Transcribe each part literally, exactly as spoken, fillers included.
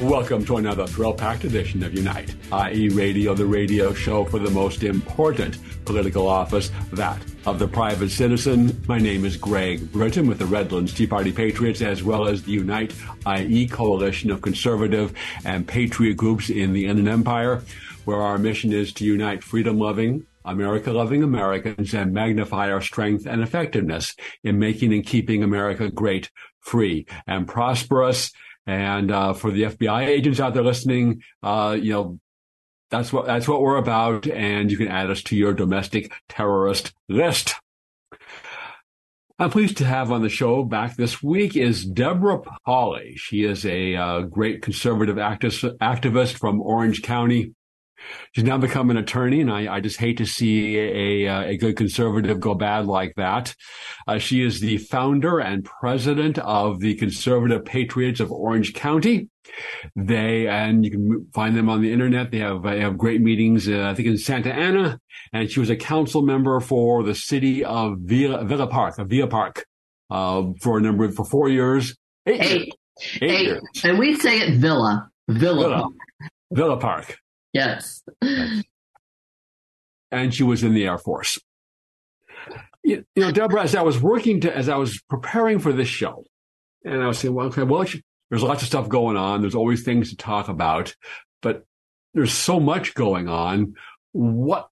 Welcome to another thrill-packed edition of Unite I E Radio, the radio show for the most important political office, that of the private citizen. My name is Greg Britton with the Redlands Tea Party Patriots, as well as the Unite I E Coalition of conservative and patriot groups in the Inland Empire, where our mission is to unite freedom-loving, America-loving Americans and magnify our strength and effectiveness in making and keeping America great, free, and prosperous. And uh, for the F B I agents out there listening, uh, you know, that's what that's what we're about. And you can add us to your domestic terrorist list. I'm pleased to have on the show back this week is Deborah Pauly. She is a uh, great conservative actis- activist from Orange County. She's now become an attorney, and I, I just hate to see a, a, a good conservative go bad like that. Uh, she is the founder and president of the Conservative Patriots of Orange County. They and you can find them on the internet. They have they have great meetings, uh, I think, in Santa Ana. And she was a council member for the city of Villa, Villa Park, Villa Park, uh, for a number of, for four years, eight, eight, years, eight, eight years. And we say it Villa, Villa, Villa Park. Villa Park. Yes. And she was in the Air Force. You, you know, Deborah, as I was working to, as I was preparing for this show, and I was saying, well, okay, well, there's lots of stuff going on. There's always things to talk about, but there's so much going on. What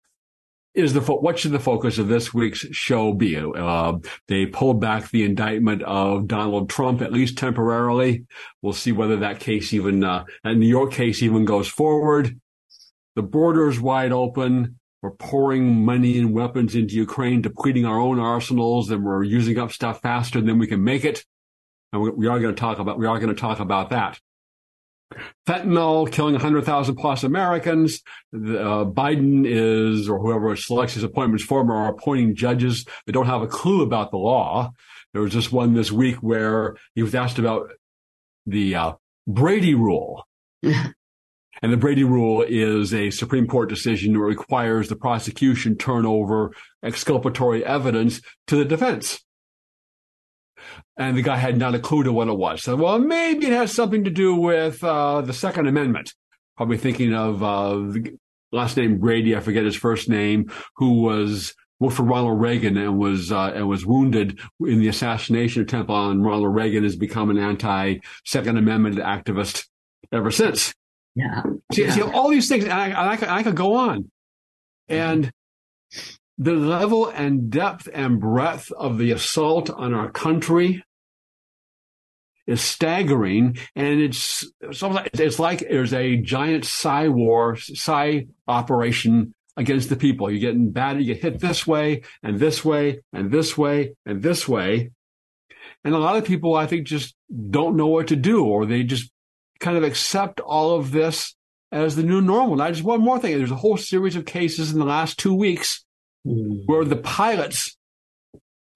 is the, what should the focus of this week's show be? Uh, they pulled back the indictment of Donald Trump, at least temporarily. We'll see whether that case even, uh, and New York case even goes forward. The border's wide open. We're pouring money and weapons into Ukraine, depleting our own arsenals, and we're using up stuff faster than we can make it. And we, we are going to talk about we are going to talk about that. Fentanyl killing one hundred thousand plus Americans. The, uh, Biden is, or whoever selects his appointments for, are appointing judges that don't have a clue about the law. There was just one this week where he was asked about the uh, Brady rule. And the Brady rule is a Supreme Court decision that requires the prosecution turn over exculpatory evidence to the defense. And the guy had not a clue to what it was. So, well, maybe it has something to do with uh, the Second Amendment. Probably thinking of uh, the last name Brady, I forget his first name, who was worked for Ronald Reagan and was uh, and was wounded in the assassination attempt on Ronald Reagan, has become an anti-Second Amendment activist ever since. Yeah. See, yeah. see all these things, and I, I, could, I could go on. And the level and depth and breadth of the assault on our country is staggering, and it's it's like there's a giant psy war, psy operation against the people. You're getting battered, you get hit this way and this way and this way and this way. And a lot of people, I think, just don't know what to do, or they just kind of accept all of this as the new normal. And I just one more thing. There's a whole series of cases in the last two weeks mm. where the pilots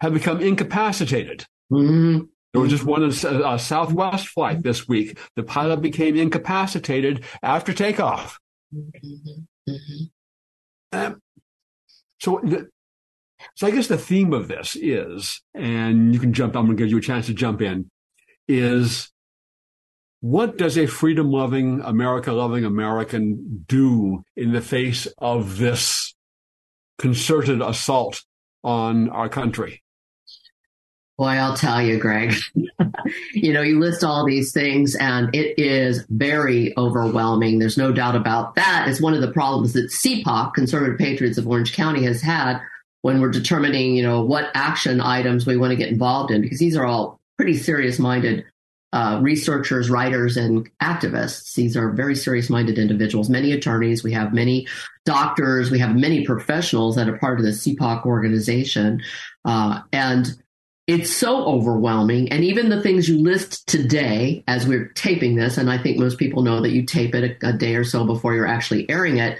have become incapacitated. Mm-hmm. There was just one a, a Southwest flight this week. The pilot became incapacitated after takeoff. Mm-hmm. Mm-hmm. Um, so, the, so I guess the theme of this is, and you can jump. I'm going to give you a chance to jump in. Is what does a freedom-loving, America-loving American do in the face of this concerted assault on our country? Boy, I'll tell you, Greg. You know, you list all these things, and it is very overwhelming. There's no doubt about that. It's one of the problems that C P O C, Conservative Patriots of Orange County, has had when we're determining, you know, what action items we want to get involved in, because these are all pretty serious-minded uh, researchers, writers, and activists. These are very serious-minded individuals, many attorneys. We have many doctors. We have many professionals that are part of the C P O C organization. Uh, and it's so overwhelming. And even the things you list today as we're taping this, and I think most people know that you tape it a, a day or so before you're actually airing it,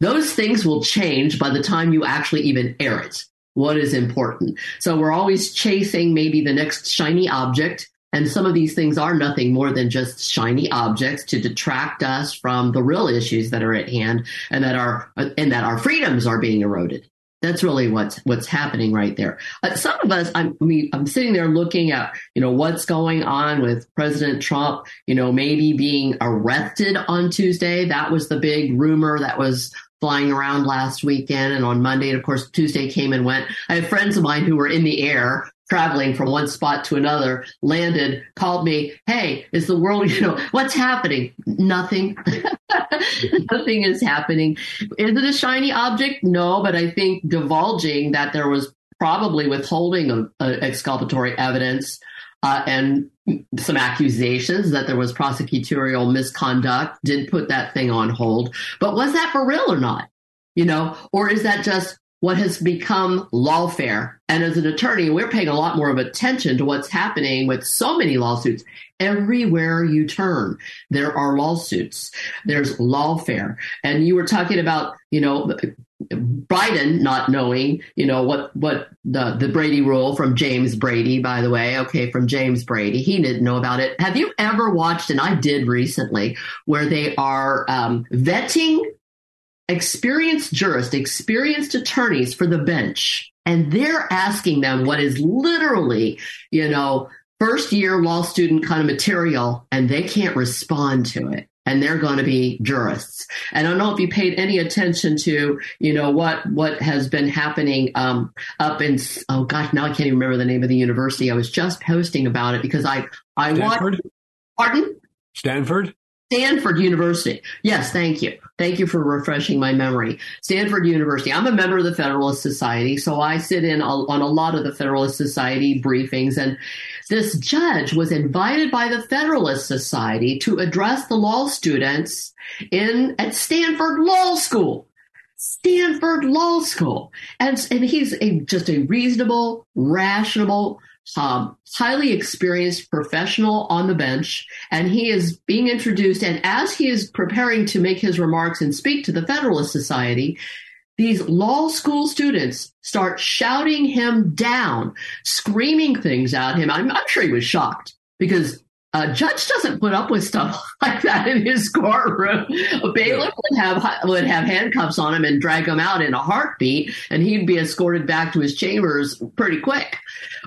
those things will change by the time you actually even air it. What is important? So we're always chasing maybe the next shiny object. And some of these things are nothing more than just shiny objects to detract us from the real issues that are at hand and that are and that our freedoms are being eroded. That's really what's what's happening right there. Uh, some of us, I'm, I mean, I'm sitting there looking at, you know, what's going on with President Trump, you know, maybe being arrested on Tuesday. That was the big rumor that was flying around last weekend and on Monday. And of course, Tuesday came and went. I have friends of mine who were in the air traveling from one spot to another, landed, called me. Hey, is the world, you know, what's happening? Nothing. Nothing is happening. Is it a shiny object? No, but I think divulging that there was probably withholding of uh, exculpatory evidence uh, and some accusations that there was prosecutorial misconduct did put that thing on hold. But was that for real or not? You know, or is that just what has become lawfare? And as an attorney, we're paying a lot more of attention to what's happening with so many lawsuits. Everywhere you turn, there are lawsuits. There's lawfare. And you were talking about, you know, Biden not knowing, you know, what what the, the Brady rule from James Brady, by the way. OK, from James Brady. He didn't know about it. Have you ever watched, and I did recently, where they are um, vetting experienced jurists, experienced attorneys for the bench, and they're asking them what is literally, you know, first year law student kind of material, and they can't respond to it. And they're going to be jurists. And I don't know if you paid any attention to, you know, what what has been happening um, up in. Oh, gosh, now I can't even remember the name of the university. I was just posting about it because I I Stanford? watched. Pardon? Stanford? Stanford University. Yes, thank you. Thank you for refreshing my memory. Stanford University. I'm a member of the Federalist Society, so I sit in on a lot of the Federalist Society briefings. And this judge was invited by the Federalist Society to address the law students in at Stanford Law School. Stanford Law School. And, and he's a, just a reasonable, rational, Um, highly experienced professional on the bench, and he is being introduced. And as he is preparing to make his remarks and speak to the Federalist Society, these law school students start shouting him down, screaming things at him. I'm, I'm sure he was shocked because a judge doesn't put up with stuff like that in his courtroom. A bailiff would have would have handcuffs on him and drag him out in a heartbeat, and he'd be escorted back to his chambers pretty quick.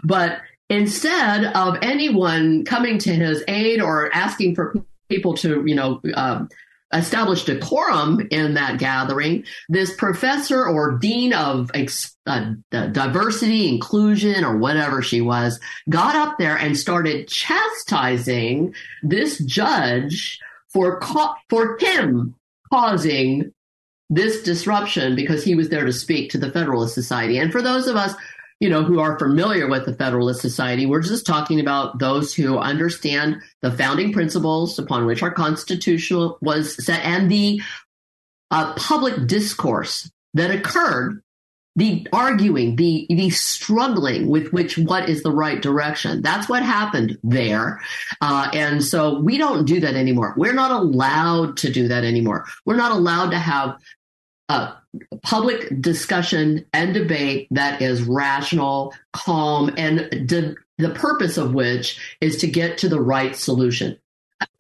But instead of anyone coming to his aid or asking for people to, you know, uh, establish decorum in that gathering, this professor or dean of ex- uh, diversity, inclusion, or whatever she was, got up there and started chastising this judge for co- for him causing this disruption because he was there to speak to the Federalist Society. And for those of us, you know, who are familiar with the Federalist Society, we're just talking about those who understand the founding principles upon which our Constitution was set and the uh, public discourse that occurred, the arguing, the the struggling with which what is the right direction. That's what happened there. Uh, and so we don't do that anymore. We're not allowed to do that anymore. We're not allowed to have Uh, public discussion and debate that is rational, calm, and de- the purpose of which is to get to the right solution.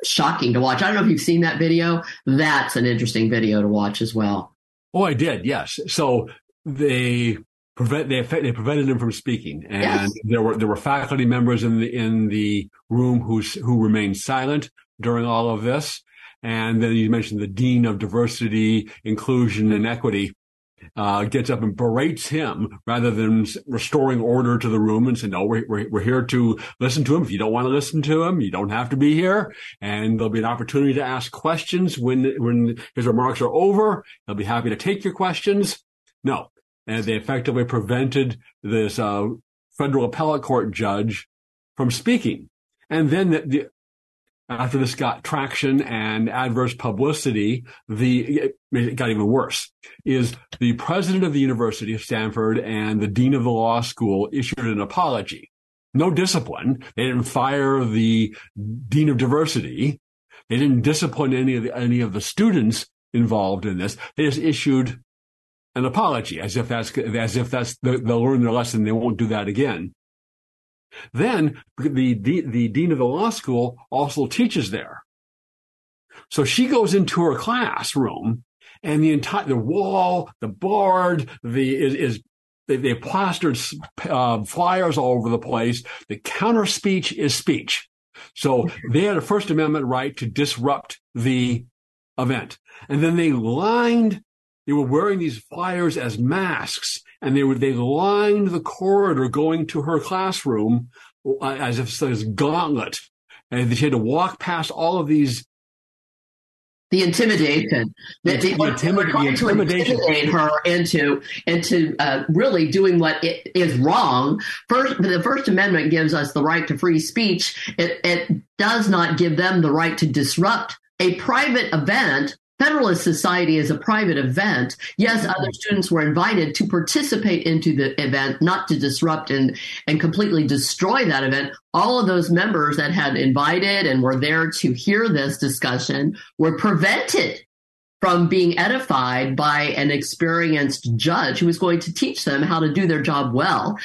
Shocking to watch. I don't know if you've seen that video. That's an interesting video to watch as well. Oh, I did. Yes. So they prevent they, they prevented him from speaking, and yes. there were there were faculty members in the in the room who who remained silent during all of this. And then you mentioned the dean of diversity, inclusion, and equity uh, gets up and berates him rather than restoring order to the room and saying, no, we're, we're, we're here to listen to him. If you don't want to listen to him, you don't have to be here. And there'll be an opportunity to ask questions when when his remarks are over. He'll be happy to take your questions. No. And they effectively prevented this uh, federal appellate court judge from speaking. And then the, the After this got traction and adverse publicity, the it got even worse, is the president of the University of Stanford and the dean of the law school issued an apology. No discipline. They didn't fire the dean of diversity. They didn't discipline any of the, any of the students involved in this. They just issued an apology as if that's, as if that's, they'll learn their lesson. They won't do that again. Then the, the the dean of the law school also teaches there. So she goes into her classroom, and the entire the wall, the board, the is, is they, they plastered uh, flyers all over the place. The counter speech is speech. So they had a First Amendment right to disrupt the event, and then they lined. They were wearing these flyers as masks, and they were they lined the corridor going to her classroom uh, as if this gauntlet, and she had to walk past all of these. The intimidation that they were trying to intimidate her into, into uh, really doing what it is wrong. First, the First Amendment gives us the right to free speech. It, it does not give them the right to disrupt a private event. Federalist Society is a private event. Yes, other students were invited to participate into the event, not to disrupt and, and completely destroy that event. All of those members that had invited and were there to hear this discussion were prevented from being edified by an experienced judge who was going to teach them how to do their job well.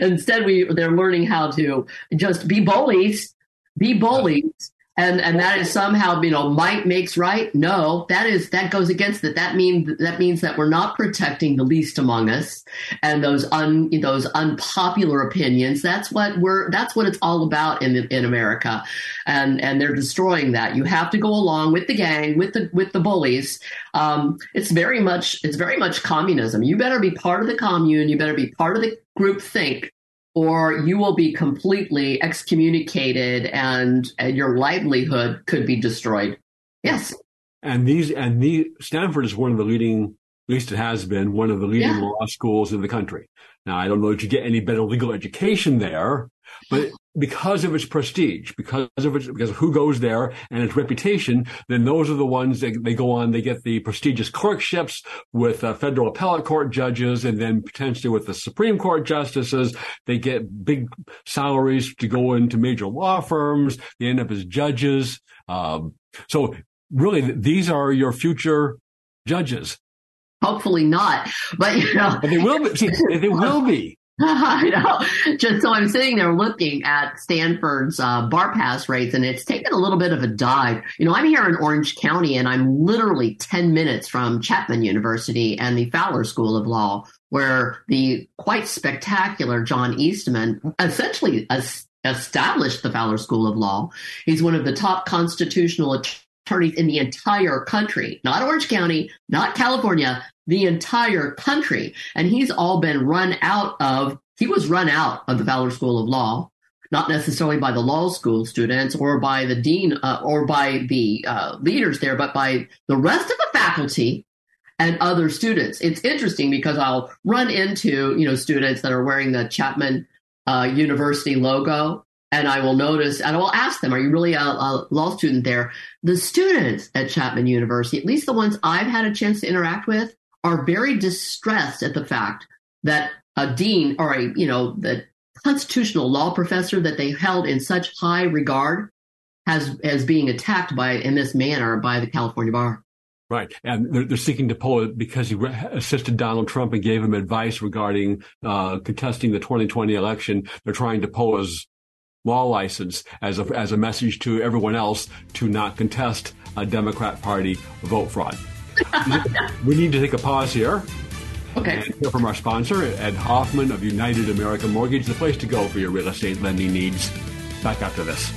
Instead, we they're learning how to just be bullies, be bullies. And and that is somehow, you know, might makes right. No, that is that goes against it. That means that means that we're not protecting the least among us and those un those unpopular opinions. That's what we're that's what it's all about in in America. And and they're destroying that. You have to go along with the gang, with the with the bullies. Um, it's very much it's very much communism. You better be part of the commune. You better be part of the groupthink, or you will be completely excommunicated, and, and your livelihood could be destroyed. Yes. And these and the Stanford is one of the leading, at least it has been, one of the leading yeah. law schools in the country. Now, I don't know that you get any better legal education there, but because of its prestige, because of its because of who goes there and its reputation, then those are the ones that they go on. They get the prestigious clerkships with uh, federal appellate court judges, and then potentially with the Supreme Court justices. They get big salaries to go into major law firms. They end up as judges. Um, so really, these are your future judges. Hopefully not, but you know, but they will be. See, they will be. I know. Just so I'm sitting there looking at Stanford's uh, bar pass rates, and it's taken a little bit of a dive. You know, I'm here in Orange County, and I'm literally ten minutes from Chapman University and the Fowler School of Law, where the quite spectacular John Eastman essentially es- established the Fowler School of Law. He's one of the top constitutional attorneys. attorneys in the entire country, not Orange County, not California, the entire country. And he's all been run out of, he was run out of the Fowler School of Law, not necessarily by the law school students or by the dean uh, or by the uh, leaders there, but by the rest of the faculty and other students. It's interesting because I'll run into, you know, students that are wearing the Chapman uh, University logo. And I will notice, and I will ask them, are you really a, a law student there? The students at Chapman University, at least the ones I've had a chance to interact with, are very distressed at the fact that a dean or a, you know, the constitutional law professor that they held in such high regard has as being attacked by in this manner by the California Bar. Right. And they're, they're seeking to pull it because he re- assisted Donald Trump and gave him advice regarding uh, contesting the twenty twenty election. They're trying to pull his law license as a, as a message to everyone else to not contest a Democrat Party vote fraud. We need to take a pause here. Okay. And hear from our sponsor, Ed Hoffman of United American Mortgage, the place to go for your real estate lending needs. Back after this.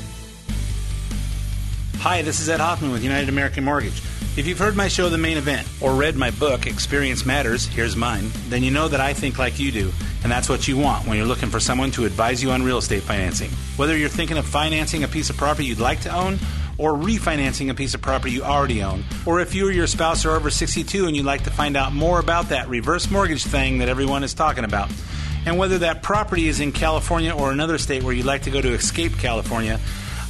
Hi, this is Ed Hoffman with United American Mortgage. If you've heard my show, The Main Event, or read my book, Experience Matters, Here's Mine, then you know that I think like you do, and that's what you want when you're looking for someone to advise you on real estate financing. Whether you're thinking of financing a piece of property you'd like to own, or refinancing a piece of property you already own, or if you or your spouse are over sixty-two and you'd like to find out more about that reverse mortgage thing that everyone is talking about, and whether that property is in California or another state where you'd like to go to escape California,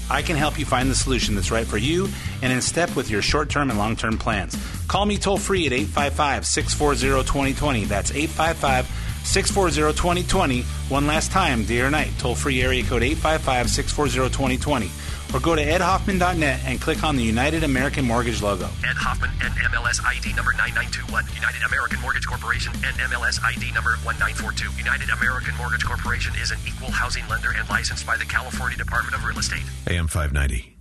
I can help you find the solution that's right for you and in step with your short-term and long-term plans. Call me toll-free at eight five five, six four zero, two zero two zero. That's eight five five, six four zero, two zero two zero. One last time, day or night, toll-free area code eight five five, six four zero, two zero two zero. Or go to ed hoffman dot net and click on the United American Mortgage logo. Ed Hoffman, N M L S I D number nine nine two one. United American Mortgage Corporation, N M L S I D number one nine four two. United American Mortgage Corporation is an equal housing lender and licensed by the California Department of Real Estate. A M five ninety,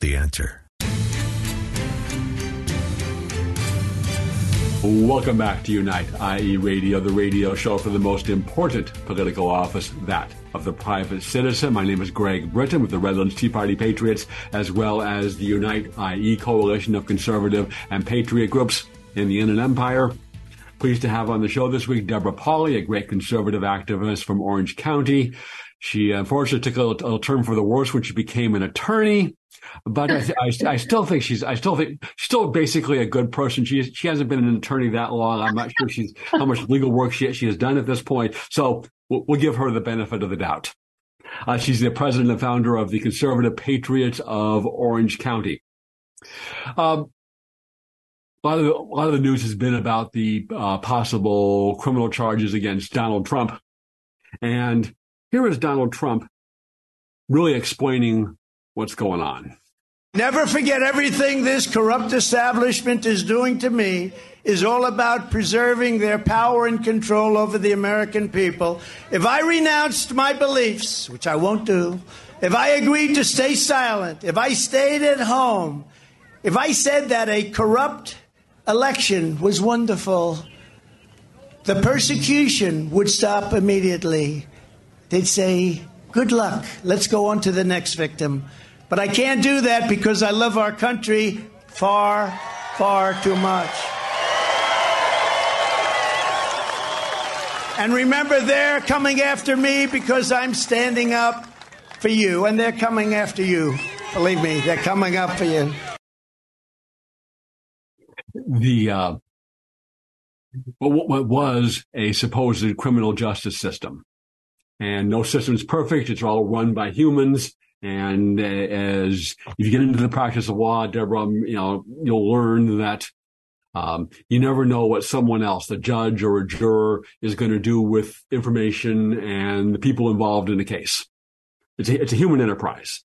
The Answer. Welcome back to Unite I E Radio, the radio show for the most important political office, that of the private citizen. My name is Greg Britton with the Redlands Tea Party Patriots, as well as the Unite I E Coalition of Conservative and Patriot Groups in the Inland Empire. Pleased to have on the show this week Deborah Pauly, a great conservative activist from Orange County. She unfortunately took a little, a little turn for the worse when she became an attorney. But I, I, I still think she's, I still think, still basically a good person. She is, she hasn't been an attorney that long. I'm not sure she's, how much legal work she, she has done at this point. So we'll, we'll give her the benefit of the doubt. Uh, she's the president and founder of the Conservative Patriots of Orange County. Um, a lot of the, a lot of the news has been about the uh, possible criminal charges against Donald Trump. And here is Donald Trump really explaining what's going on. Never forget, everything this corrupt establishment is doing to me is all about preserving their power and control over the American people. If I renounced my beliefs, which I won't do, if I agreed to stay silent, if I stayed at home, if I said that a corrupt election was wonderful, the persecution would stop immediately. They'd say, good luck. Let's go on to the next victim. But I can't do that because I love our country far, far too much. And remember, they're coming after me because I'm standing up for you. And they're coming after you. Believe me, they're coming up for you. The uh, what was a supposed criminal justice system. And no system's perfect. It's all run by humans. And as if you get into the practice of law, Deborah, you know, you'll learn that um, you never know what someone else, the judge or a juror, is going to do with information and the people involved in the case. It's a, it's a human enterprise.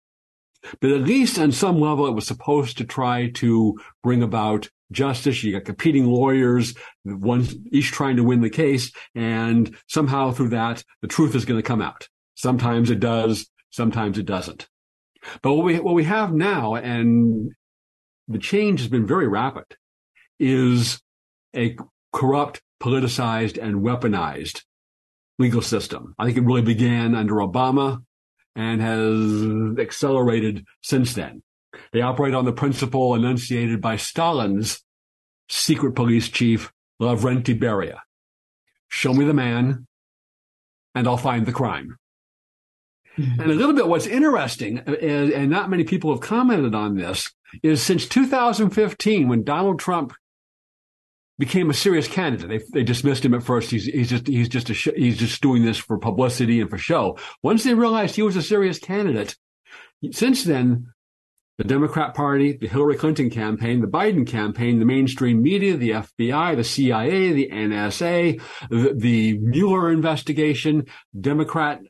But at least on some level, it was supposed to try to bring about justice. You got competing lawyers, one each trying to win the case, and somehow through that, the truth is going to come out. Sometimes it does, sometimes it doesn't. But what we what we have now, and the change has been very rapid, is a corrupt, politicized, and weaponized legal system. I think it really began under Obama and has accelerated since then. They operate on the principle enunciated by Stalin's secret police chief, Lavrenti Beria. Show me the man, and I'll find the crime. Mm-hmm. And a little bit what's interesting, and, and not many people have commented on this, is since two thousand fifteen, when Donald Trump became a serious candidate, they, they dismissed him at first. He's, he's just he's just a sh- he's just doing this for publicity and for show. Once they realized he was a serious candidate, since then, the Democrat Party, the Hillary Clinton campaign, the Biden campaign, the mainstream media, the F B I, the C I A, the N S A, the, the Mueller investigation, Democrat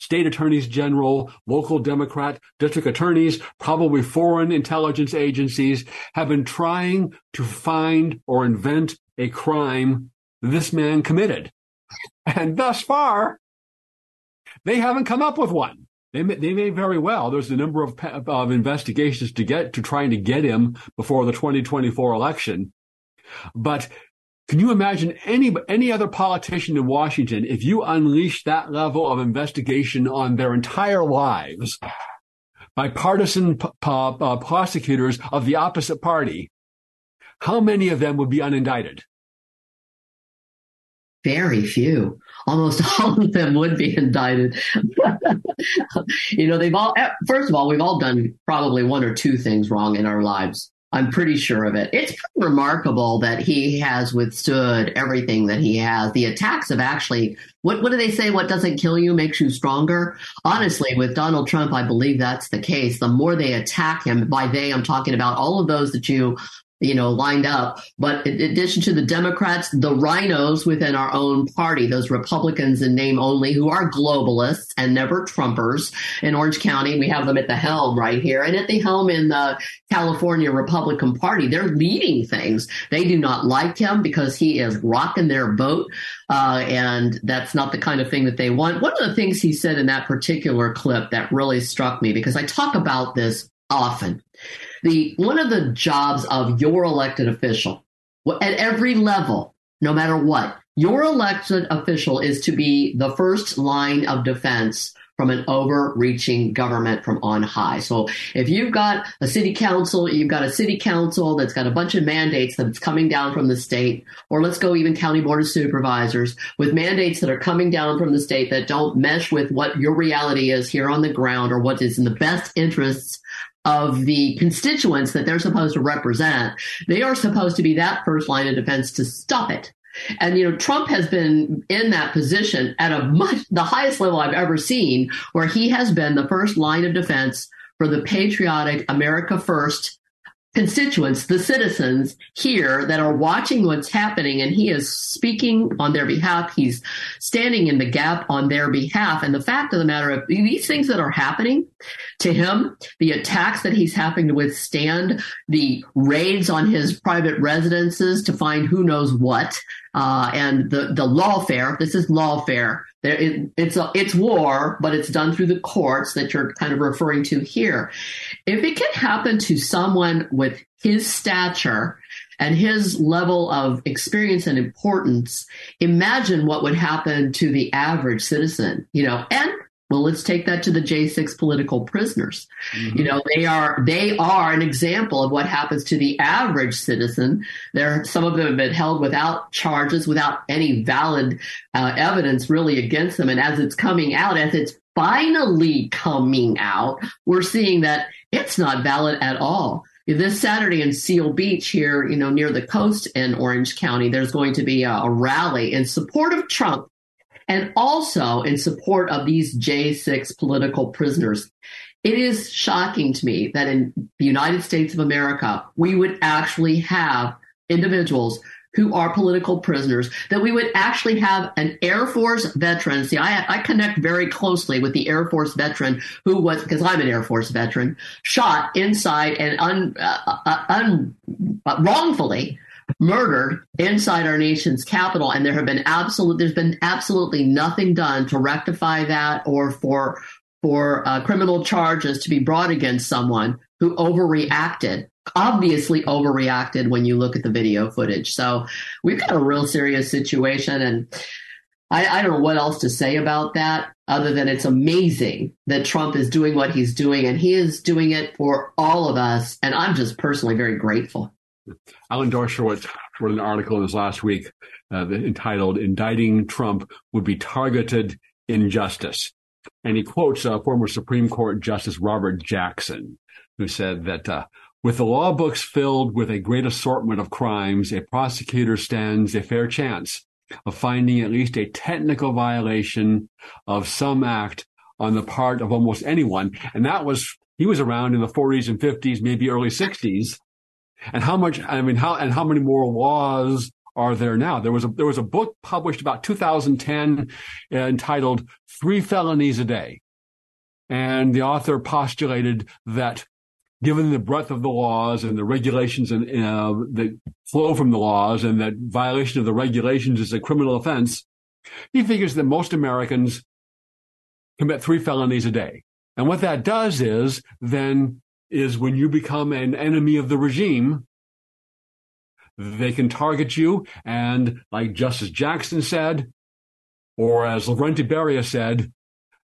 state attorneys general, local Democrat district attorneys, probably foreign intelligence agencies, have been trying to find or invent a crime this man committed. And thus far, they haven't come up with one. They may, they may very well. There's a number of, of investigations to get to trying to get him before the twenty twenty-four election. But can you imagine any any other politician in Washington, if you unleash that level of investigation on their entire lives by partisan p- p- uh, prosecutors of the opposite party, how many of them would be unindicted? Very few. Almost all of them would be indicted. You know, they've all, first of all, we've all done probably one or two things wrong in our lives. I'm pretty sure of it. It's pretty remarkable that he has withstood everything that he has. The attacks have actually, what, what do they say? What doesn't kill you makes you stronger. Honestly, with Donald Trump, I believe that's the case. The more they attack him, by they, I'm talking about all of those that you, you know, lined up. But in addition to the Democrats, the rhinos within our own party, those Republicans in name only who are globalists and never Trumpers in Orange County, we have them at the helm right here. And at the helm in the California Republican Party, they're leading things. They do not like him because he is rocking their boat. Uh, and that's not the kind of thing that they want. One of the things he said in that particular clip that really struck me, because I talk about this often, The one of the jobs of your elected official at every level, no matter what, your elected official is to be the first line of defense from an overreaching government from on high. So if you've got a city council, you've got a city council that's got a bunch of mandates that's coming down from the state, or let's go even county board of supervisors with mandates that are coming down from the state that don't mesh with what your reality is here on the ground or what is in the best interests of the constituents that they're supposed to represent, they are supposed to be that first line of defense to stop it. And, you know, Trump has been in that position at a much the highest level I've ever seen, where he has been the first line of defense for the patriotic America First constituents, the citizens here that are watching what's happening. And he is speaking on their behalf. He's standing in the gap on their behalf. And the fact of the matter of these things that are happening to him, the attacks that he's having to withstand, the raids on his private residences to find who knows what, uh, and the, the lawfare. This is lawfare. There, it, it's a, it's war, but it's done through the courts that you're kind of referring to here. If it can happen to someone with his stature and his level of experience and importance, imagine what would happen to the average citizen, you know, and well, let's take that to the J six political prisoners. Mm-hmm. You know, they are they are an example of what happens to the average citizen. There, some of them have been held without charges, without any valid uh, evidence really against them. And as it's coming out, as it's finally coming out, we're seeing that it's not valid at all. This Saturday in Seal Beach here, you know, near the coast in Orange County, there's going to be a, a rally in support of Trump, and also in support of these J six political prisoners. It is shocking to me that in the United States of America, we would actually have individuals who are political prisoners, that we would actually have an Air Force veteran. See, I, I connect very closely with the Air Force veteran who was, because I'm an Air Force veteran, shot inside and un, uh, uh, un, uh, wrongfully murdered inside our nation's capital, and there have been absolute. There's been absolutely nothing done to rectify that, or for for uh, criminal charges to be brought against someone who overreacted. Obviously, overreacted when you look at the video footage. So we've got a real serious situation, and I, I don't know what else to say about that other than it's amazing that Trump is doing what he's doing, and he is doing it for all of us. And I'm just personally very grateful. Alan Dershowitz wrote an article this last week uh, entitled "Indicting Trump Would Be Targeted Injustice," and he quotes uh, former Supreme Court Justice Robert Jackson, who said that uh, with the law books filled with a great assortment of crimes, a prosecutor stands a fair chance of finding at least a technical violation of some act on the part of almost anyone. And that was, he was around in the forties and fifties, maybe early sixties. And how much, I mean, how, and how many more laws are there now? There was a, there was a book published about two thousand ten uh, entitled Three Felonies a Day. And the author postulated that given the breadth of the laws and the regulations and uh, that flow from the laws, and that violation of the regulations is a criminal offense, he figures that most Americans commit three felonies a day. And what that does is then is when you become an enemy of the regime, they can target you. And like Justice Jackson said, or as Lavrenti Beria said,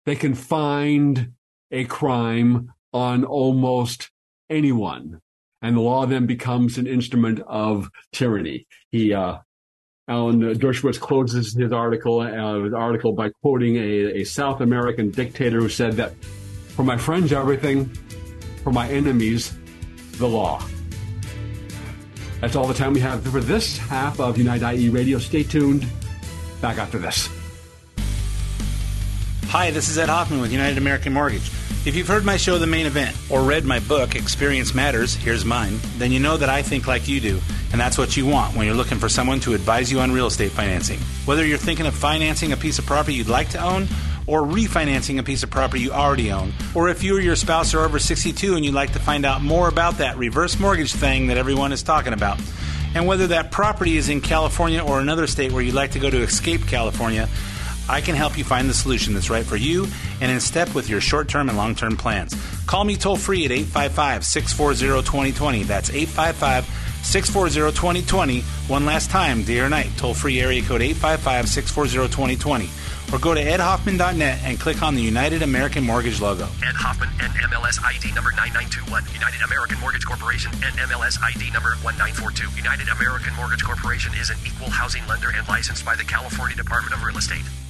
they can find a crime on almost anyone. And the law then becomes an instrument of tyranny. He, uh, Alan Dershowitz closes his article, uh, his article by quoting a, a South American dictator who said that, "For my friends, everything. For my enemies, the law." That's all the time we have for this half of Unite I E Radio. Stay tuned. Back after this. Hi, this is Ed Hoffman with United American Mortgage. If you've heard my show, The Main Event, or read my book, Experience Matters, here's mine, then you know that I think like you do, and that's what you want when you're looking for someone to advise you on real estate financing. Whether you're thinking of financing a piece of property you'd like to own, or refinancing a piece of property you already own, or if you or your spouse are over sixty-two and you'd like to find out more about that reverse mortgage thing that everyone is talking about, and whether that property is in California or another state where you'd like to go to escape California, I can help you find the solution that's right for you and in step with your short-term and long-term plans. Call me toll-free at eight five five, six four zero, two zero two zero. That's eight five five, six four zero, two zero two zero. One last time, day or night, toll-free area code eight five five, six four zero, two zero two zero. Or go to ed hoffman dot net and click on the United American Mortgage logo. Ed Hoffman, N M L S I D number nine nine two one. United American Mortgage Corporation, N M L S I D number one nine four two. United American Mortgage Corporation is an equal housing lender and licensed by the California Department of Real Estate.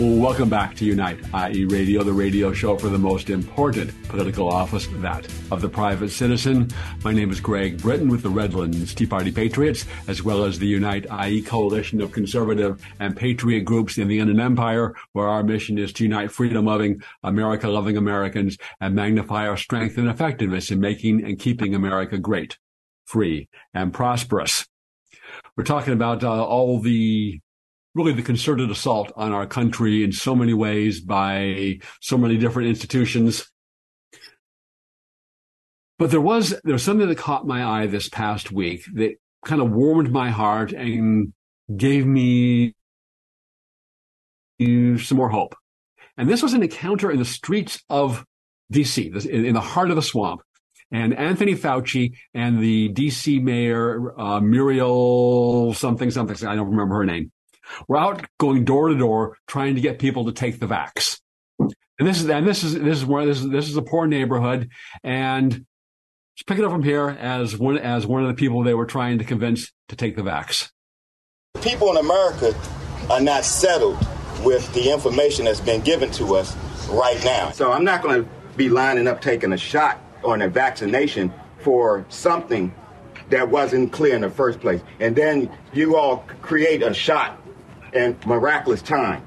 Welcome back to Unite I E Radio, the radio show for the most important political office, that of the private citizen. My name is Greg Britton with the Redlands Tea Party Patriots, as well as the Unite I E Coalition of conservative and patriot groups in the Inland Empire, where our mission is to unite freedom-loving, America-loving Americans and magnify our strength and effectiveness in making and keeping America great, free, and prosperous. We're talking about uh, all the really the concerted assault on our country in so many ways by so many different institutions. But there was, there was something that caught my eye this past week that kind of warmed my heart and gave me some more hope. And this was an encounter in the streets of D C, in the heart of the swamp. And Anthony Fauci and the D C mayor, uh, Muriel something, something, I don't remember her name. We're out going door to door trying to get people to take the vax, and this is and this is this is where this is this is a poor neighborhood, and just pick it up from here as one as one of the people they were trying to convince to take the vax. People in America are not settled with the information that's been given to us right now. So I'm not going to be lining up taking a shot or a vaccination for something that wasn't clear in the first place, and then you all create a shot. And miraculous time.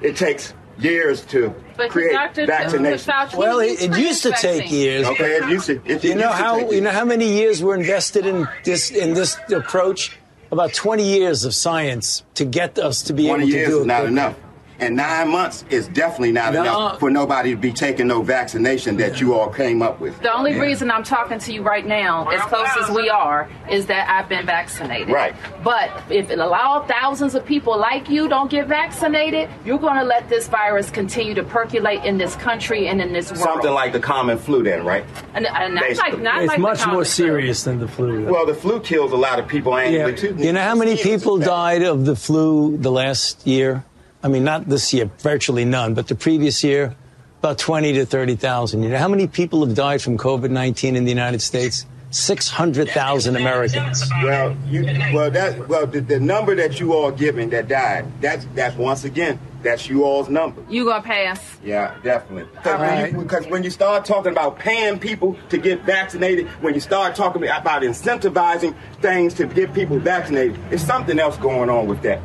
It takes years to but create vaccination. Well, it, it used to take years. Okay, it used to. It, you it know used how to you know how many years were invested in this in this approach? About twenty years of science to get us to be able to do it. twenty years is not enough. And nine months is definitely not no. enough for nobody to be taking no vaccination that you all came up with. The only yeah. reason I'm talking to you right now, as close as we are, is that I've been vaccinated. Right. But if it allows thousands of people like you don't get vaccinated, you're going to let this virus continue to percolate in this country and in this world. Something like the common flu then, right? And, and not like, not it's like much more serious flu. than the flu. Though. Well, the flu kills a lot of people annually, yeah. too. You know how many people died of the flu the last year? I mean, not this year, virtually none, but the previous year, about twenty to thirty thousand. You know how many people have died from COVID nineteen in the United States? six hundred thousand Americans. Well, you, well, that, well the, the number that you all given that died, that's, that's once again, that's you all's number. You gonna pass. Yeah, definitely. Because right. when, when you start talking about paying people to get vaccinated, when you start talking about incentivizing things to get people vaccinated, there's something else going on with that.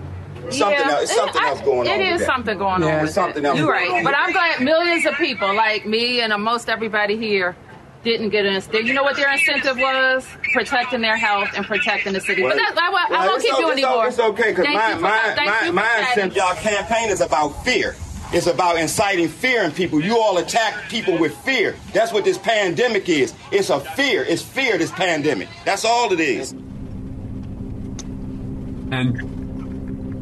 Something yeah, else, it's something I, else going it on. It is something going yeah, on. With something it. Else You're going right. On but I'm glad millions of people like me and most everybody here didn't get an incentive. You know what their incentive was? Protecting their health and protecting the city. Well, but that's, I, I well, won't keep so, you anymore. It's okay because my, my, my, my incentive, y'all campaign is about fear. It's about inciting fear in people. You all attack people with fear. That's what this pandemic is. It's a fear. It's fear, this pandemic. That's all it is. And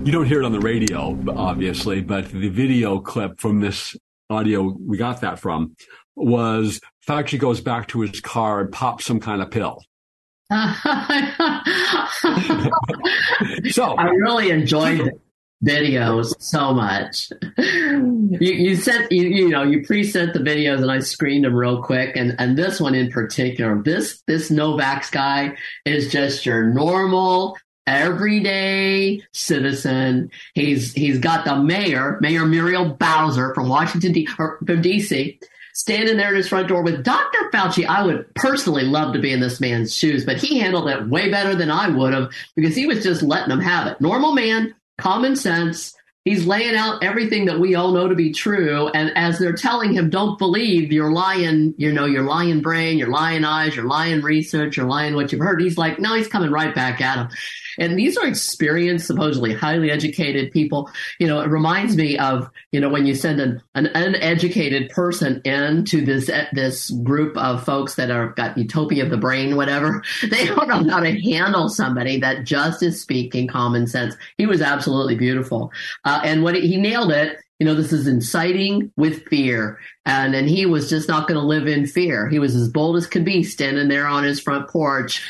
You don't hear it on the radio, obviously, but the video clip from this audio we got that from was Fauci goes back to his car and pops some kind of pill. So I really enjoyed it. Videos so much. You, you sent you, you know you preset the videos and I screened them real quick, and and this one in particular, this this Novak's guy is just your normal everyday citizen. He's he's got the mayor, Mayor Muriel Bowser from Washington D or from D C standing there at his front door with Doctor Fauci. I would personally love to be in this man's shoes, but he handled it way better than I would have because he was just letting him have it. Normal man. Common sense. He's laying out everything that we all know to be true. And as they're telling him, don't believe your lying, you know, your lying brain, your lying eyes, your lying research, your lying what you've heard. He's like, no, he's coming right back at him. And these are experienced, supposedly highly educated people. You know, it reminds me of, you know, when you send an, an uneducated person into this this group of folks that have got utopia of the brain, whatever, they don't know how to handle somebody that just is speaking common sense. He was absolutely beautiful. Uh, and what he nailed it. You know, this is inciting with fear. And and he was just not going to live in fear. He was as bold as could be standing there on his front porch,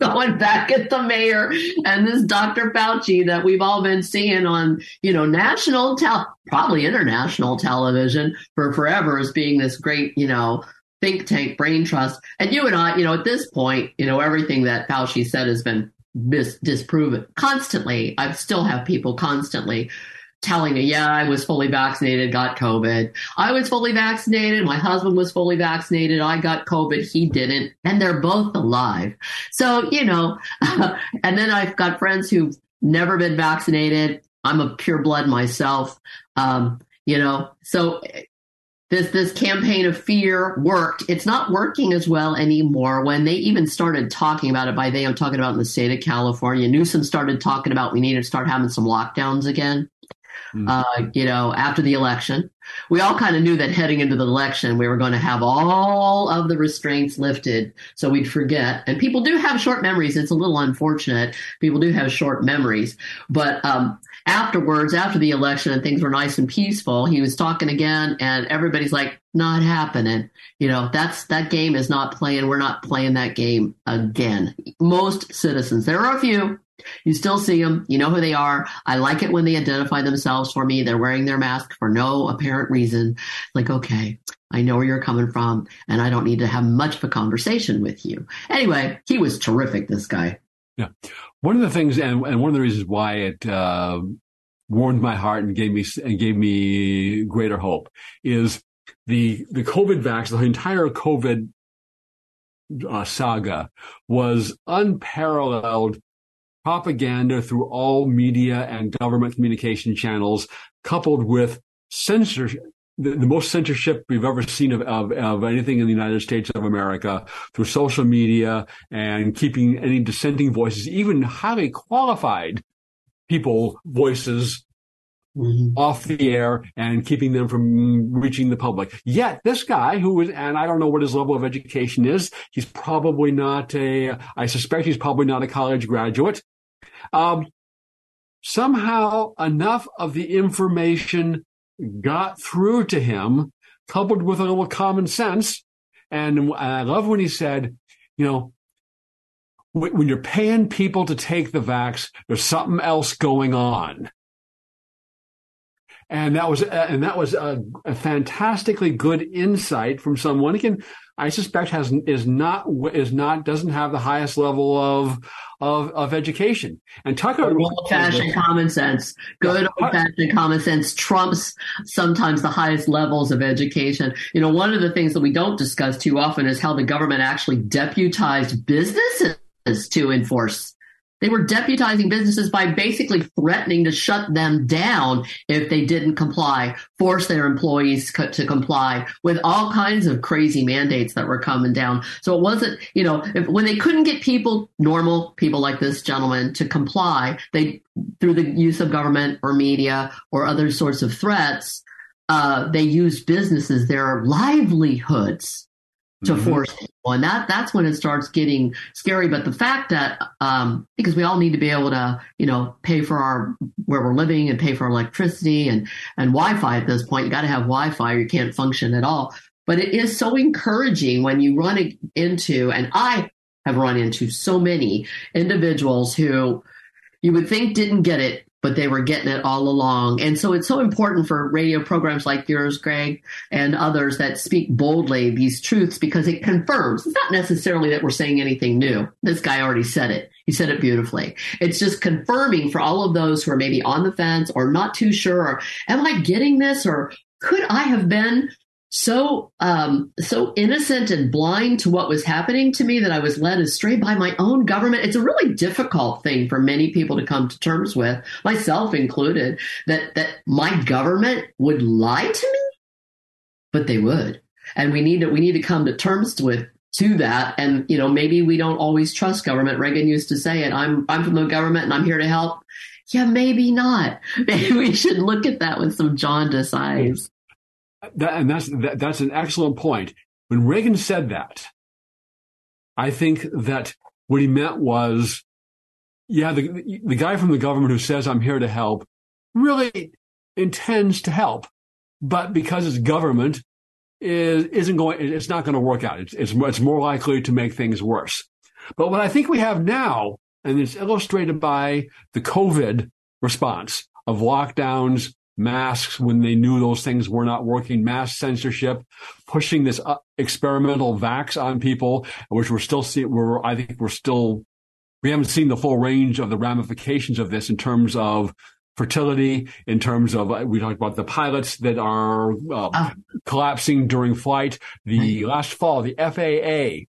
going back at the mayor and this Doctor Fauci that we've all been seeing on, you know, national, te- probably international television for forever as being this great, you know, think tank brain trust. And you and I, you know, at this point, you know, everything that Fauci said has been mis- disproven constantly. I still have people constantly telling me, yeah, I was fully vaccinated, got COVID. I was fully vaccinated. My husband was fully vaccinated. I got COVID. He didn't. And they're both alive. So, you know, and then I've got friends who've never been vaccinated. I'm a pure blood myself. Um, you know, so this, this campaign of fear worked. It's not working as well anymore. When they even started talking about it, by they, I'm talking about in the state of California, Newsom started talking about we need to start having some lockdowns again. Uh, you know, after the election, we all kind of knew that heading into the election, we were going to have all of the restraints lifted. So we'd forget. And people do have short memories. It's a little unfortunate. People do have short memories. But um, afterwards, after the election and things were nice and peaceful, he was talking again and everybody's like, not happening. You know, that's that game is not playing. We're not playing that game again. Most citizens, there are a few. You still see them. You know who they are. I like it when they identify themselves for me. They're wearing their mask for no apparent reason. Like, okay, I know where you're coming from, and I don't need to have much of a conversation with you. Anyway, he was terrific, this guy. Yeah. One of the things, and, and one of the reasons why it uh, warmed my heart and gave me and gave me greater hope is the the COVID vaccine, the entire COVID uh, saga was unparalleled propaganda through all media and government communication channels, coupled with censorship, the, the most censorship we've ever seen of, of, of anything in the United States of America, through social media and keeping any dissenting voices, even highly qualified people voices, mm-hmm. off the air and keeping them from reaching the public. Yet this guy who is, and I don't know what his level of education is. He's probably not a, I suspect he's probably not a college graduate. Um, somehow enough of the information got through to him, coupled with a little common sense. And I love when he said, you know, when, when you're paying people to take the vax, there's something else going on. And that was uh, and that was a, a fantastically good insight from someone again. I suspect has is not is not doesn't have the highest level of of, of education. And Tucker, good old fashioned common sense, good old fashioned common sense trumps sometimes the highest levels of education. You know, one of the things that we don't discuss too often is how the government actually deputized businesses to enforce. They were deputizing businesses by basically threatening to shut them down if they didn't comply, force their employees co- to comply with all kinds of crazy mandates that were coming down. So it wasn't, you know, if, when they couldn't get people, normal people like this gentleman, to comply, they, through the use of government or media or other sorts of threats, uh, they used businesses, their livelihoods to mm-hmm. force people. And that, that's when it starts getting scary. But the fact that, um, because we all need to be able to, you know, pay for our, where we're living and pay for electricity and, and Wi-Fi at this point, you got to have Wi-Fi or you can't function at all. But it is so encouraging when you run into, and I have run into so many individuals who you would think didn't get it, but they were getting it all along. And so it's so important for radio programs like yours, Greg, and others that speak boldly these truths, because it confirms. It's not necessarily that we're saying anything new. This guy already said it. He said it beautifully. It's just confirming for all of those who are maybe on the fence or not too sure, or am I getting this? Or could I have been so um, so innocent and blind to what was happening to me that I was led astray by my own government? It's a really difficult thing for many people to come to terms with, myself included, that that my government would lie to me, but they would. And we need to we need to come to terms with to that. And, you know, maybe we don't always trust government. Reagan used to say it. I'm I'm from the government and I'm here to help. Yeah, maybe not. Maybe we should look at that with some jaundiced eyes. That, and that's that, that's an excellent point. When Reagan said that, I think that what he meant was, yeah, the the guy from the government who says I'm here to help really intends to help, but because it's government, is isn't going. It's not going to work out. It's, it's it's more likely to make things worse. But what I think we have now, and it's illustrated by the COVID response of lockdowns, masks when they knew those things were not working, mass censorship, pushing this uh, experimental vax on people, which we're still seeing. We're, I think we're still, we haven't seen the full range of the ramifications of this in terms of fertility, in terms of, uh, we talked about the pilots that are uh, oh. collapsing during flight. The last fall, the F A A,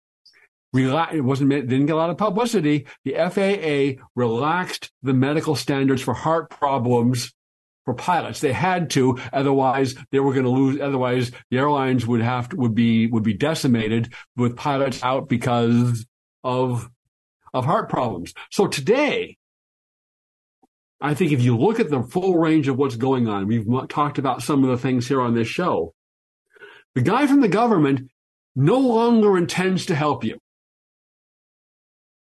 rela- it wasn't, it didn't get a lot of publicity. The F A A relaxed the medical standards for heart problems for pilots. They had to, otherwise they were going to lose. Otherwise, the airlines would have to, would be would be decimated with pilots out because of of heart problems. So today, I think if you look at the full range of what's going on, we've talked about some of the things here on this show. The guy from the government no longer intends to help you.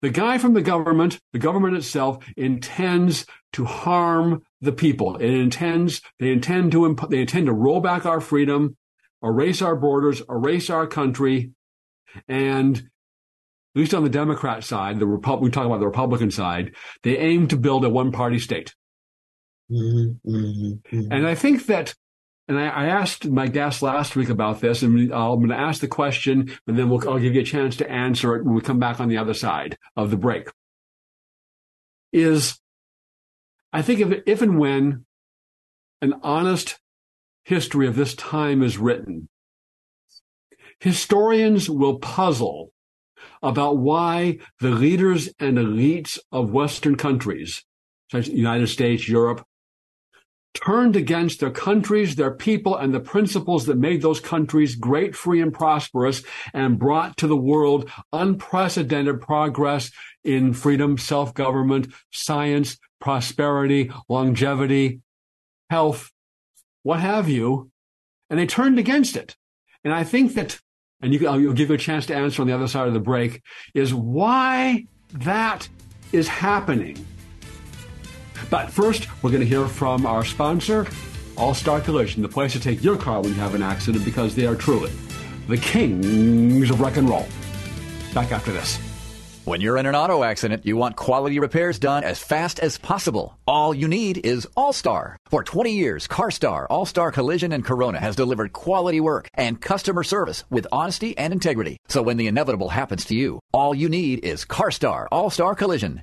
The guy from the government, the government itself, intends to harm the people. It intends, they intend to, imp- they intend to roll back our freedom, erase our borders, erase our country. And at least on the Democrat side, the Repu- we talk about the Republican side, they aim to build a one-party state. Mm-hmm, mm-hmm, mm-hmm. And I think that, and I, I asked my guest last week about this, and I'm going to ask the question, and then we'll, I'll give you a chance to answer it when we come back on the other side of the break. Is, I think if, if and when an honest history of this time is written, historians will puzzle about why the leaders and elites of Western countries, such as the United States, Europe, turned against their countries, their people, and the principles that made those countries great, free, and prosperous, and brought to the world unprecedented progress in freedom, self-government, science, prosperity, longevity, health, what have you. And they turned against it. And I think that, and you, I'll give you a chance to answer on the other side of the break, is why that is happening. But first, we're going to hear from our sponsor, All-Star Collision, the place to take your car when you have an accident, because they are truly the kings of wreck and roll. Back after this. When you're in an auto accident, you want quality repairs done as fast as possible. All you need is All-Star. For twenty years, CarStar, All-Star Collision, and Corona has delivered quality work and customer service with honesty and integrity. So when the inevitable happens to you, all you need is CarStar, All-Star Collision.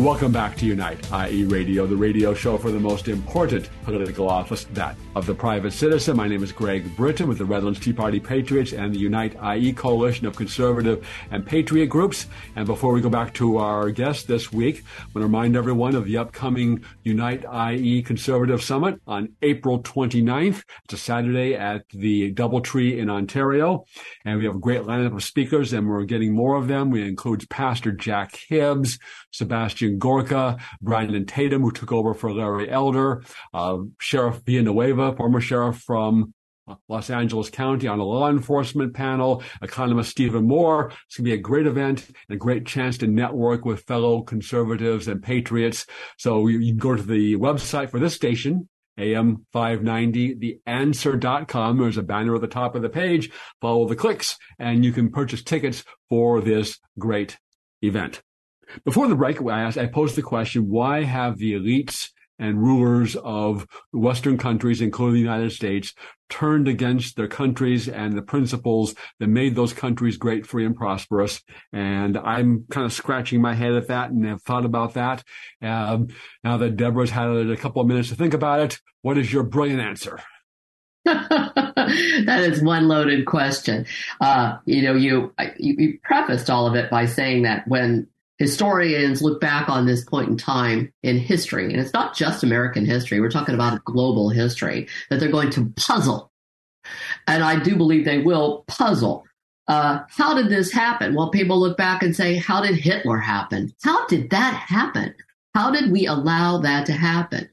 Welcome back to Unite I E Radio, the radio show for the most important political office, that of the private citizen. My name is Greg Britton with the Redlands Tea Party Patriots and the Unite I E Coalition of Conservative and Patriot Groups. And before we go back to our guest this week, I want to remind everyone of the upcoming Unite I E Conservative Summit on April twenty-ninth. It's a Saturday at the Doubletree in Ontario. And we have a great lineup of speakers, and we're getting more of them. We include Pastor Jack Hibbs, Sebastian Gorka, Brandon Tatum, who took over for Larry Elder, uh, Sheriff Villanueva, former sheriff from Los Angeles County on a law enforcement panel, economist Stephen Moore. It's going to be a great event and a great chance to network with fellow conservatives and patriots. So you, you can go to the website for this station, A M five ninety the answer dot com. There's a banner at the top of the page. Follow the clicks, and you can purchase tickets for this great event. Before the break, I asked, I posed the question, why have the elites and rulers of Western countries, including the United States, turned against their countries and the principles that made those countries great, free, and prosperous? And I'm kind of scratching my head at that and have thought about that. Um, now that Deborah's had a couple of minutes to think about it, what is your brilliant answer? That is one loaded question. Uh, you know, you, you you prefaced all of it by saying that when historians look back on this point in time in history, and it's not just American history, we're talking about a global history, that they're going to puzzle. And I do believe they will puzzle. Uh, how did this happen? Well, people look back and say, how did Hitler happen? How did that happen? How did we allow that to happen?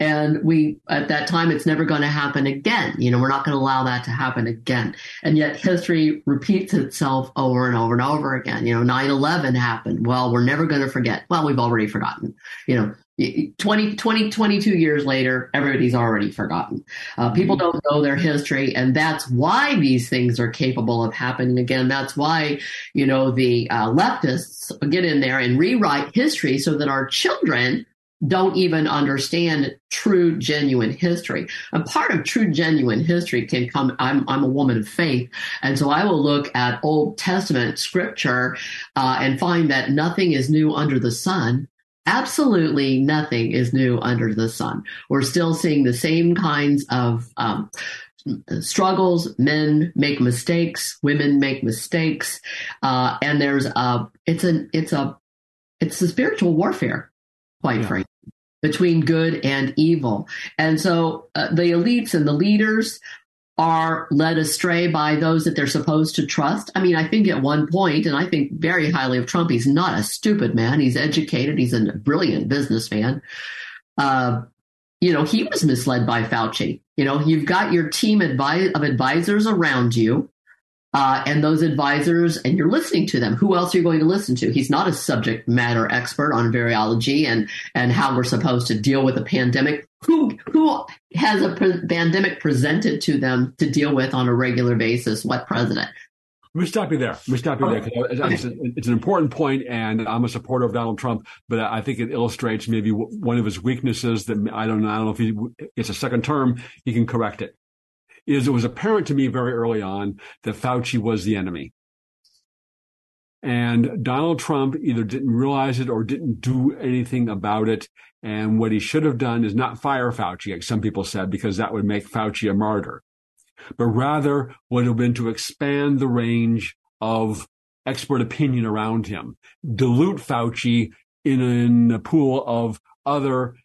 And we, at that time, it's never going to happen again. You know, we're not going to allow that to happen again. And yet history repeats itself over and over and over again. You know, nine eleven happened. Well, we're never going to forget. Well, we've already forgotten. You know, twenty, twenty, twenty-two years later, everybody's already forgotten. Uh, people don't know their history. And that's why these things are capable of happening again. That's why, you know, the uh, leftists get in there and rewrite history so that our children don't even understand true, genuine history. And part of true, genuine history can come, I'm, I'm a woman of faith, and so I will look at Old Testament scripture uh, and find that nothing is new under the sun. Absolutely nothing is new under the sun. We're still seeing the same kinds of um, struggles. Men make mistakes. Women make mistakes. Uh, and there's a, it's an, it's a, it's a spiritual warfare, quite yeah. frankly, between good and evil. And so uh, the elites and the leaders are led astray by those that they're supposed to trust. I mean, I think at one point, and I think very highly of Trump, he's not a stupid man. He's educated. He's a brilliant businessman. Uh, you know, he was misled by Fauci. You know, you've got your team advi- of advisors around you. Uh, and those advisors, and you're listening to them. Who else are you going to listen to? He's not a subject matter expert on virology and, and how we're supposed to deal with a pandemic. Who who has a pre- pandemic presented to them to deal with on a regular basis? What president? We'll stop you there. We'll stop you there. It's, okay. It's an important point, and I'm a supporter of Donald Trump, but I think it illustrates maybe one of his weaknesses that I don't know. I don't know if he, it's a second term. He can correct it. Is it was apparent to me very early on that Fauci was the enemy. And Donald Trump either didn't realize it or didn't do anything about it. And what he should have done is not fire Fauci, like some people said, because that would make Fauci a martyr, but rather would have been to expand the range of expert opinion around him, dilute Fauci in, in a pool of other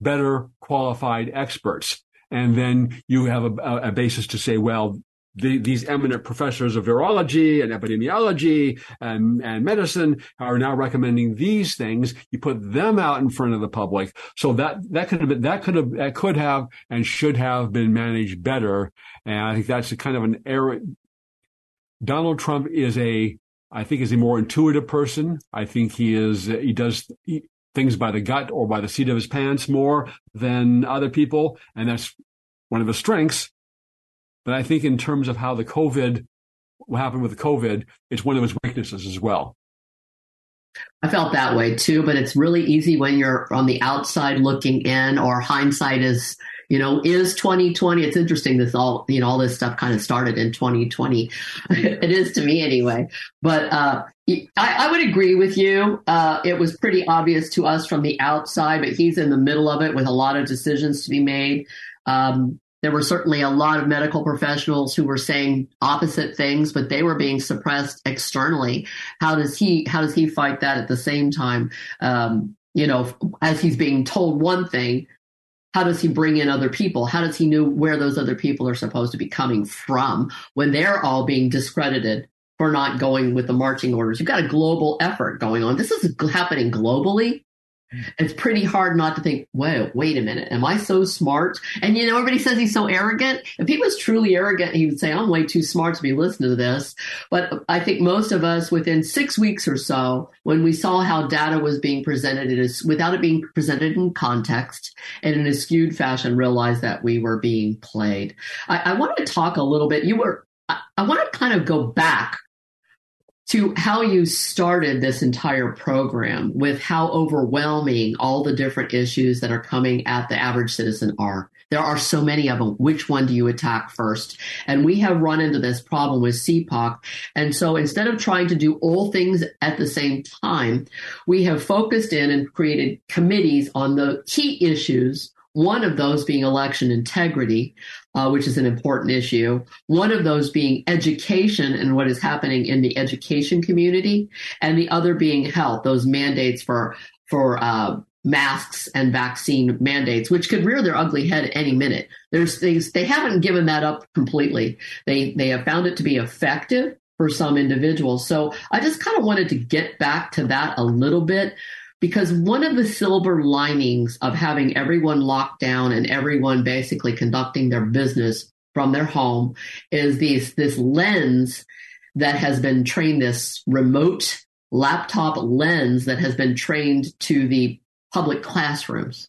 better qualified experts. And then you have a, a basis to say, well, the, these eminent professors of virology and epidemiology and, and medicine are now recommending these things. You put them out in front of the public. So that, that could have been, that could have, that could have and should have been managed better. And I think that's a kind of an error. Donald Trump is a, I think is a more intuitive person. I think he is, he does, he, things by the gut or by the seat of his pants more than other people. And that's one of his strengths. But I think in terms of how the COVID, what happened with the COVID, it's one of his weaknesses as well. I felt that way too, but it's really easy when you're on the outside looking in, or hindsight is, You know, is twenty twenty, it's interesting this all, you know, all this stuff kind of started in twenty twenty. It is to me anyway. But uh, I, I would agree with you. Uh, it was pretty obvious to us from the outside, but he's in the middle of it with a lot of decisions to be made. Um, there were certainly a lot of medical professionals who were saying opposite things, but they were being suppressed externally. How does he, how does he fight that at the same time? Um, you know, as he's being told one thing, how does he bring in other people? How does he know where those other people are supposed to be coming from when they're all being discredited for not going with the marching orders? You've got a global effort going on. This is happening globally. It's pretty hard not to think, whoa, wait a minute. Am I so smart? And, you know, everybody says he's so arrogant. If he was truly arrogant, he would say, I'm way too smart to be listening to this. But I think most of us within six weeks or so, when we saw how data was being presented, it is, without it being presented in context and in a skewed fashion, realized that we were being played. I, I want to talk a little bit. You were I, I want to kind of go back to how you started this entire program with how overwhelming all the different issues that are coming at the average citizen are. There are so many of them. Which one do you attack first? And we have run into this problem with C POC. And so instead of trying to do all things at the same time, we have focused in and created committees on the key issues. One of those being election integrity, uh, which is an important issue. One of those being education and what is happening in the education community. And the other being health, those mandates for for uh, masks and vaccine mandates, which could rear their ugly head any minute. There's things they haven't given that up completely. They they have found it to be effective for some individuals. So I just kind of wanted to get back to that a little bit. Because one of the silver linings of having everyone locked down and everyone basically conducting their business from their home is these, this lens that has been trained, this remote laptop lens that has been trained to the public classrooms.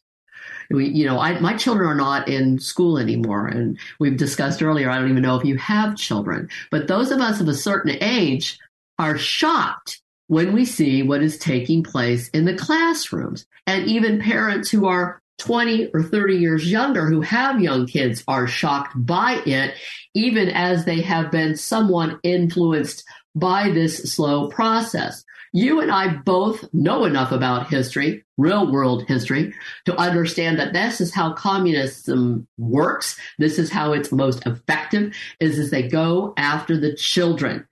We, you know, I, my children are not in school anymore. And we've discussed earlier, I don't even know if you have children, but those of us of a certain age are shocked when we see what is taking place in the classrooms. And even parents who are twenty or thirty years younger who have young kids are shocked by it, even as they have been somewhat influenced by this slow process. You and I both know enough about history, real world history, to understand that this is how communism works. This is how it's most effective, is as they go after the children.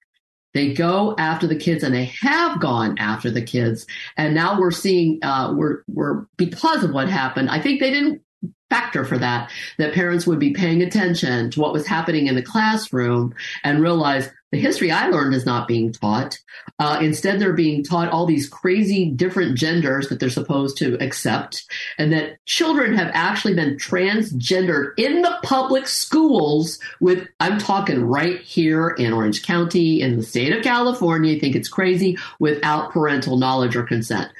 They go after the kids, and they have gone after the kids. And now we're seeing, uh, we're we're because of what happened. I think they didn't factor for that that parents would be paying attention to what was happening in the classroom and realize the history I learned is not being taught. Uh, instead, they're being taught all these crazy different genders that they're supposed to accept, and that children have actually been transgendered in the public schools with, I'm talking right here in Orange County, in the state of California, you think it's crazy, without parental knowledge or consent.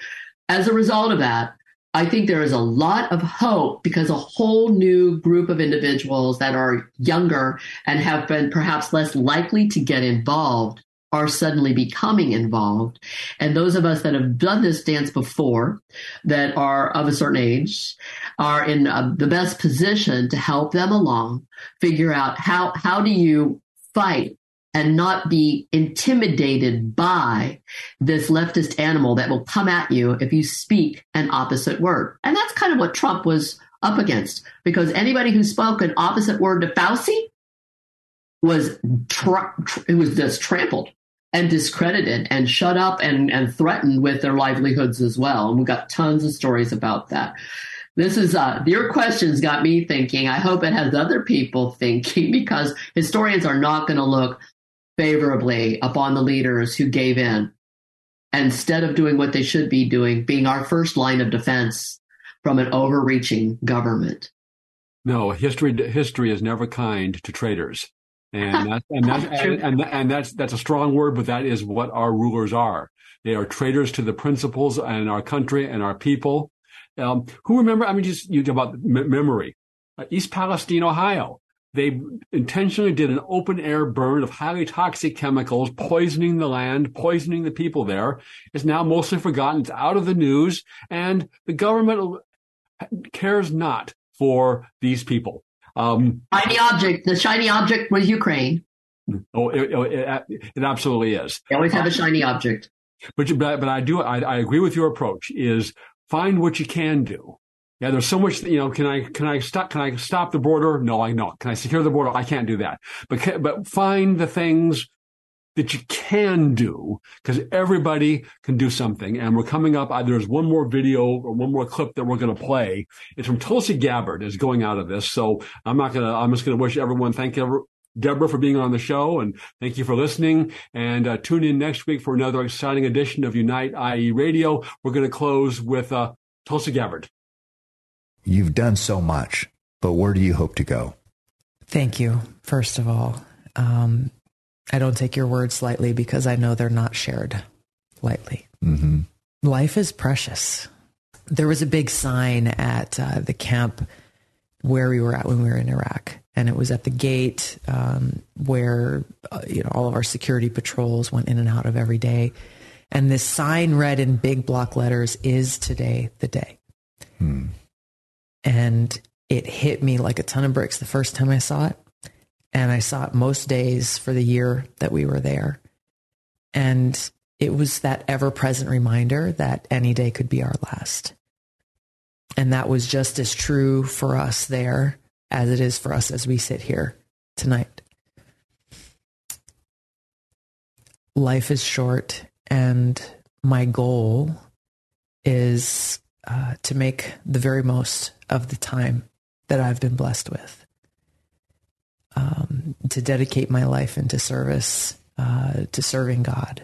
As a result of that, I think there is a lot of hope because a whole new group of individuals that are younger and have been perhaps less likely to get involved are suddenly becoming involved. And those of us that have done this dance before, that are of a certain age, are in uh, the best position to help them along, figure out how, how do you fight and not be intimidated by this leftist animal that will come at you if you speak an opposite word. And that's kind of what Trump was up against, because anybody who spoke an opposite word to Fauci was tra- tra- it was just trampled and discredited and shut up and, and threatened with their livelihoods as well. And we got tons of stories about that. This is uh, your questions got me thinking. I hope it has other people thinking, because historians are not going to look favorably upon the leaders who gave in instead of doing what they should be doing, being our first line of defense from an overreaching government. No, history history is never kind to traitors, and that's, and, that's, and, and, and that's that's a strong word, but that is what our rulers are. They are traitors to the principles and our country and our people. Um, who remember? I mean, just you talk about m- memory. Uh, East Palestine, Ohio. They intentionally did an open air burn of highly toxic chemicals, poisoning the land, poisoning the people there. It's now mostly forgotten. It's out of the news, and the government cares not for these people. Um, shiny object. The shiny object was Ukraine. Oh, it, it, it absolutely is. They always have a shiny object. But but, but I do I, I agree with your approach. Is find what you can do. Yeah, there's so much. You know, can I can I stop can I stop the border? No, I know. Can I secure the border? I can't do that. But can, but find the things that you can do, because everybody can do something. And we're coming up. Uh, there's one more video or one more clip that we're going to play. It's from Tulsi Gabbard is going out of this. So I'm not going to I'm just going to wish everyone thank you, Deborah, for being on the show. And thank you for listening. And uh, tune in next week for another exciting edition of Unite I E Radio. We're going to close with uh, Tulsi Gabbard. You've done so much, but where do you hope to go? Thank you. First of all, um, I don't take your words lightly because I know they're not shared lightly. Mm-hmm. Life is precious. There was a big sign at uh, the camp where we were at when we were in Iraq, and it was at the gate um, where uh, you know all of our security patrols went in and out of every day. And this sign read in big block letters, "Is today the day?" Hmm. And it hit me like a ton of bricks the first time I saw it. And I saw it most days for the year that we were there. And it was that ever-present reminder that any day could be our last. And that was just as true for us there as it is for us as we sit here tonight. Life is short, and my goal is uh, to make the very most of the time that I've been blessed with. Um, to dedicate my life into service, uh, to serving God,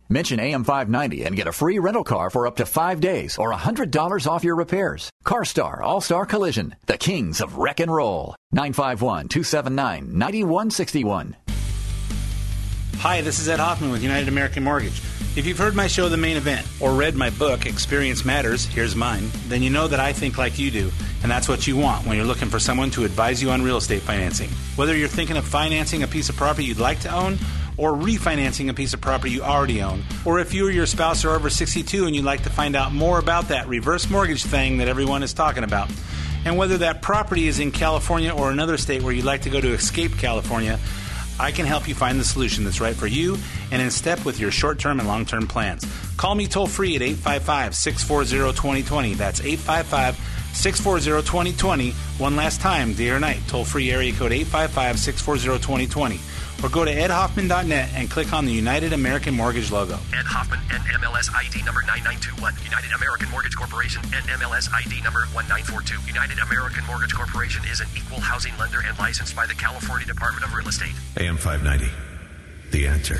Mention A M five ninety and get a free rental car for up to five days or one hundred dollars off your repairs. CarStar All-Star Collision, the kings of wreck and roll. nine five one, two seven nine, nine one six one. Hi, this is Ed Hoffman with United American Mortgage. If you've heard my show, The Main Event, or read my book, Experience Matters, Here's Mine, then you know that I think like you do, and that's what you want when you're looking for someone to advise you on real estate financing. Whether you're thinking of financing a piece of property you'd like to own, or refinancing a piece of property you already own, or if you or your spouse are over sixty-two and you'd like to find out more about that reverse mortgage thing that everyone is talking about, and whether that property is in California or another state where you'd like to go to escape California, I can help you find the solution that's right for you and in step with your short-term and long-term plans. Call me toll-free at eight five five, six four zero, two zero two zero. That's eight five five, six four zero, two zero two zero. One last time, day or night, toll-free area code eight five five, six four zero, two zero two zero. Or go to ed hoffman dot net and click on the United American Mortgage logo. Ed Hoffman, N M L S I D number nine nine two one. United American Mortgage Corporation, N M L S I D number one nine four two. United American Mortgage Corporation is an equal housing lender and licensed by the California Department of Real Estate. A M five ninety, the answer.